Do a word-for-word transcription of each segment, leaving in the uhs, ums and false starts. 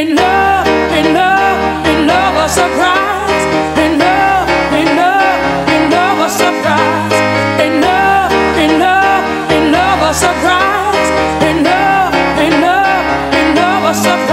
In love, in love, in love, a surprise. In love, in love, in love, a surprise. In love, in love, in love, a surprise. In love, in love, in love, a surprise.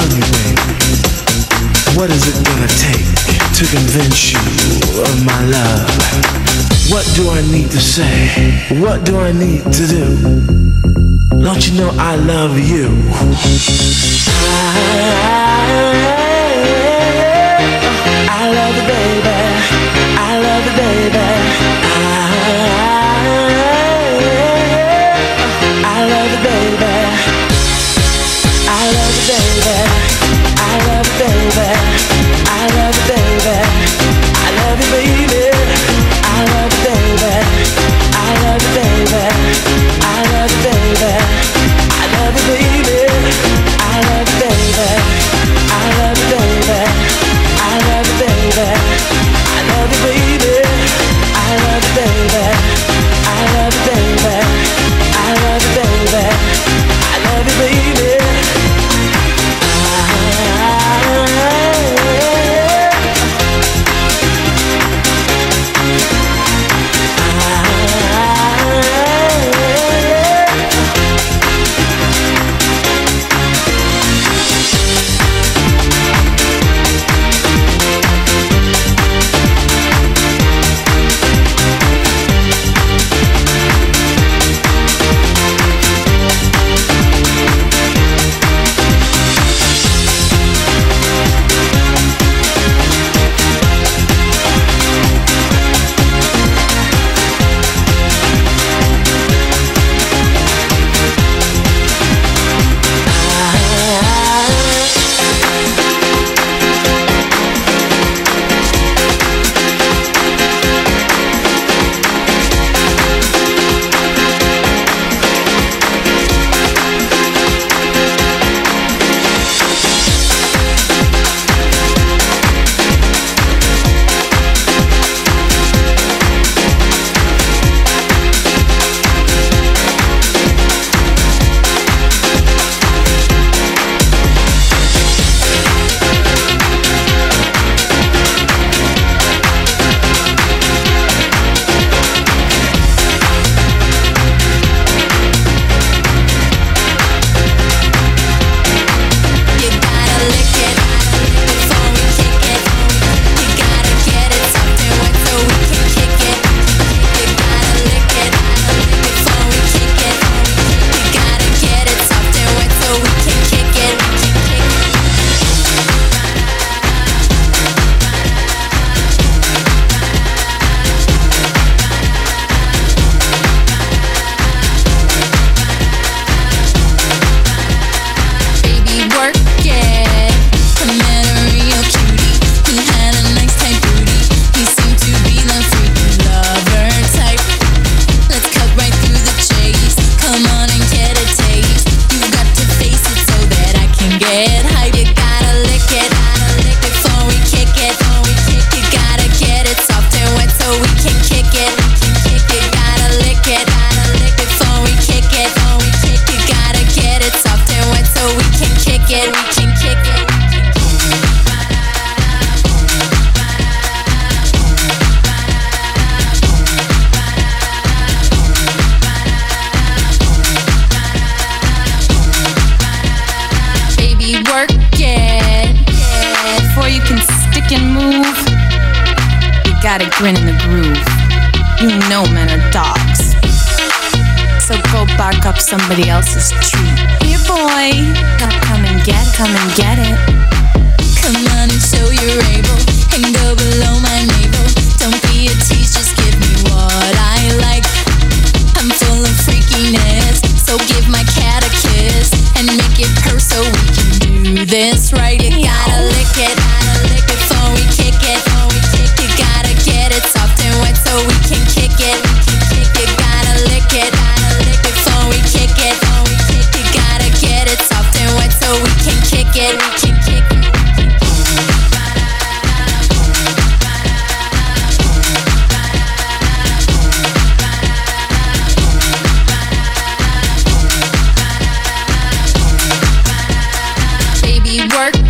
Tell me, baby, what is it gonna take to convince you of my love? What do I need to say? What do I need to do? Don't you know I love you? I, I love you, baby. I love you, baby. I, I love you, baby. I love you, baby. I love you, baby. I love you, baby. I love you, baby. I love you, baby. I love you, baby. I love you, baby. I love you, baby. I love you, baby. I love you, baby. I love you, baby. I love you, baby. I love you, baby. I love you, baby. I love you, baby. I love you, baby. Work it.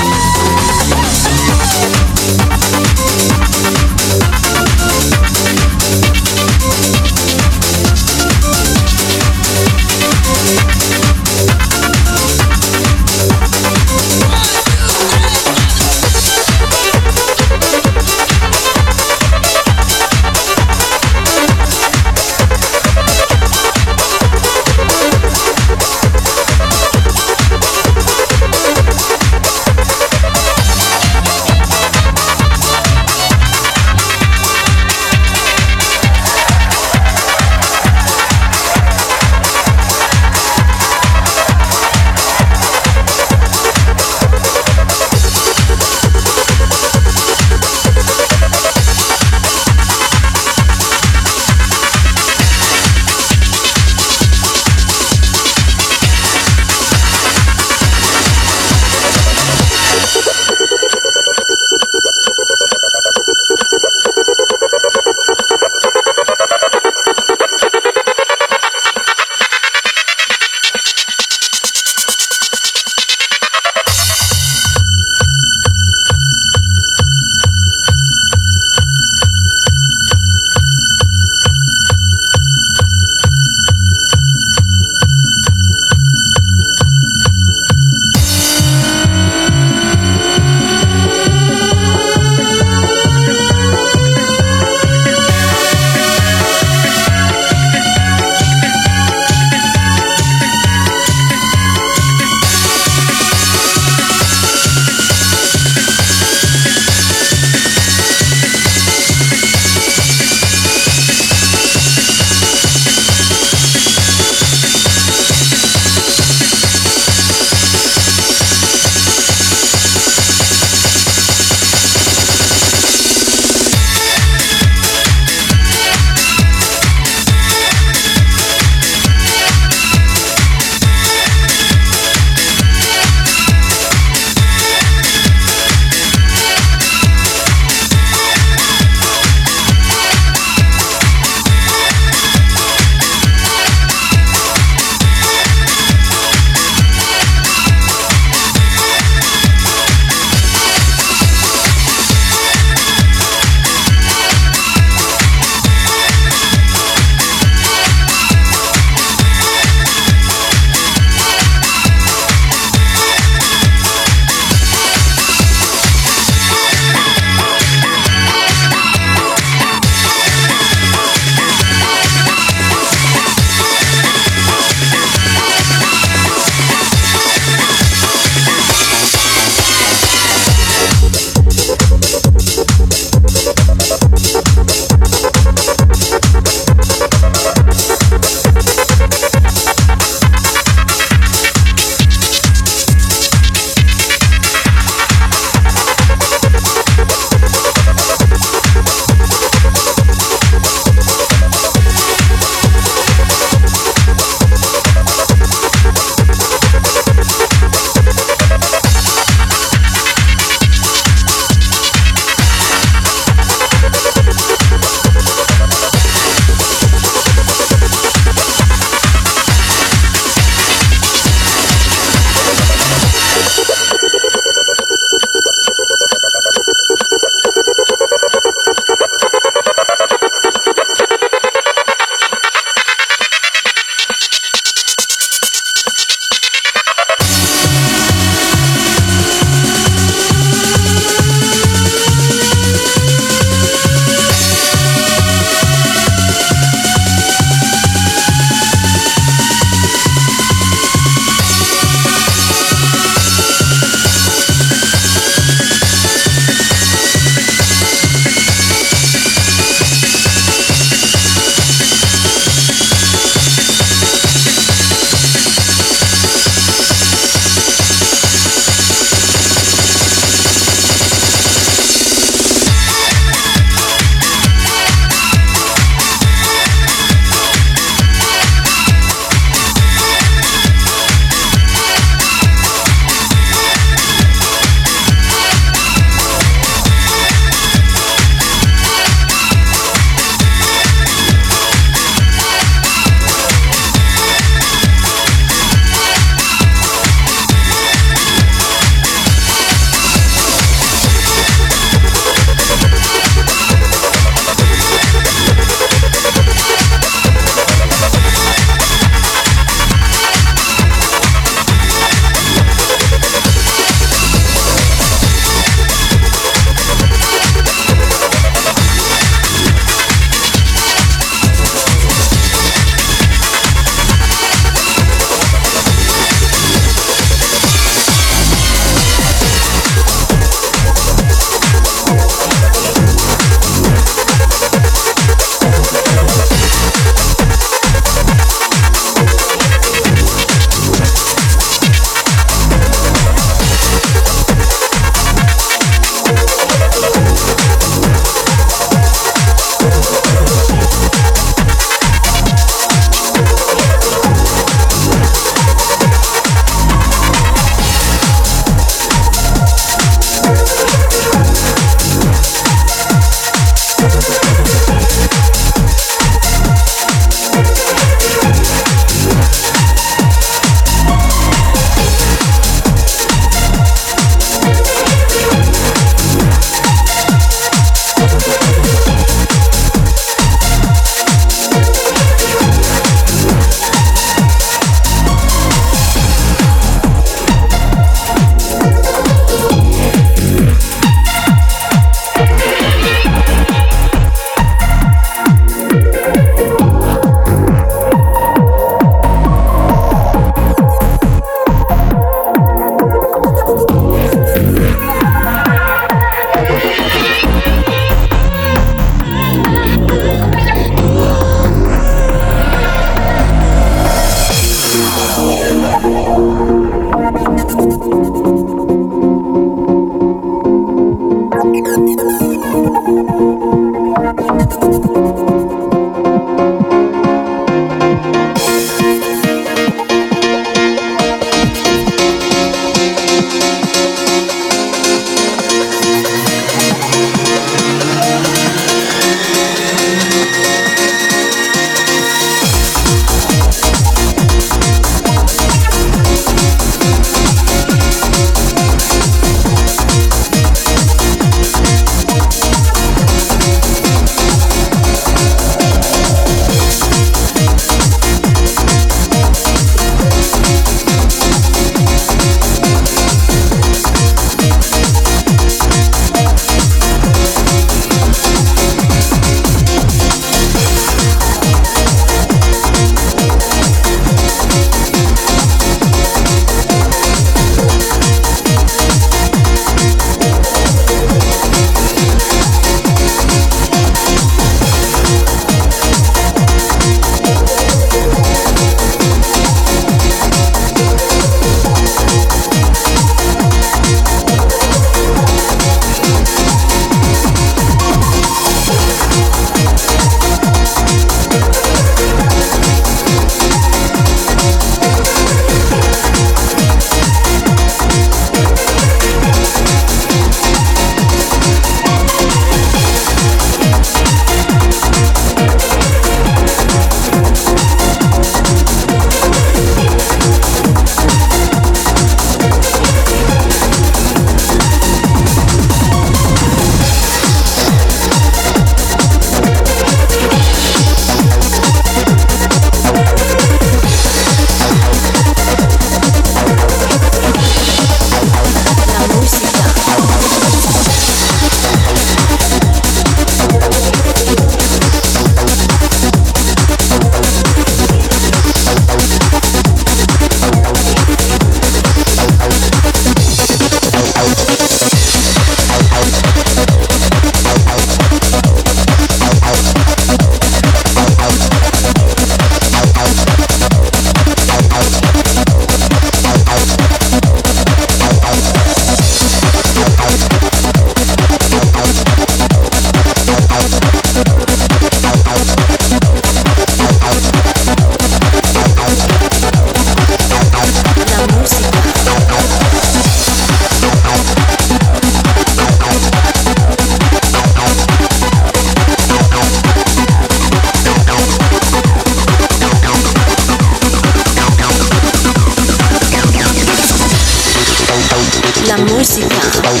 la música. Ay.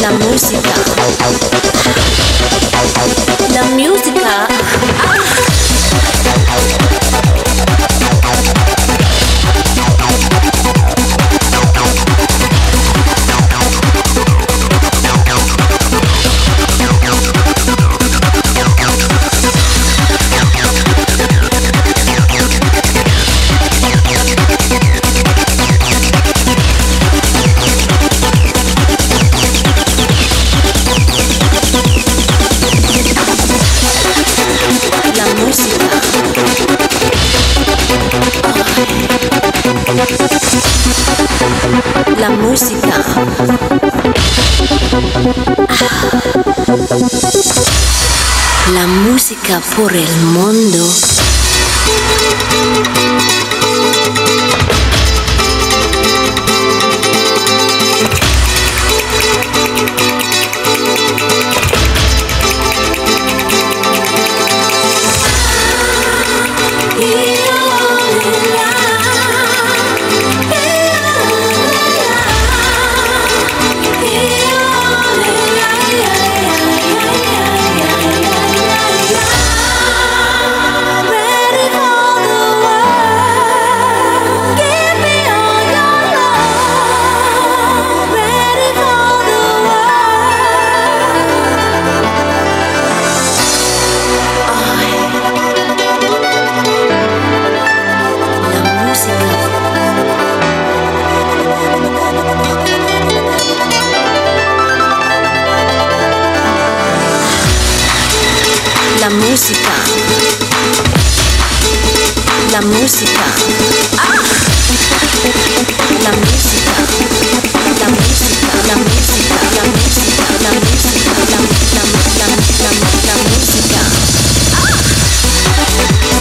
La música. La música. Ah. La música. Ah. La música por el mundo. La música, ah. La música, la música, la música, la música, la música, la música, la música, la música, la música, ah.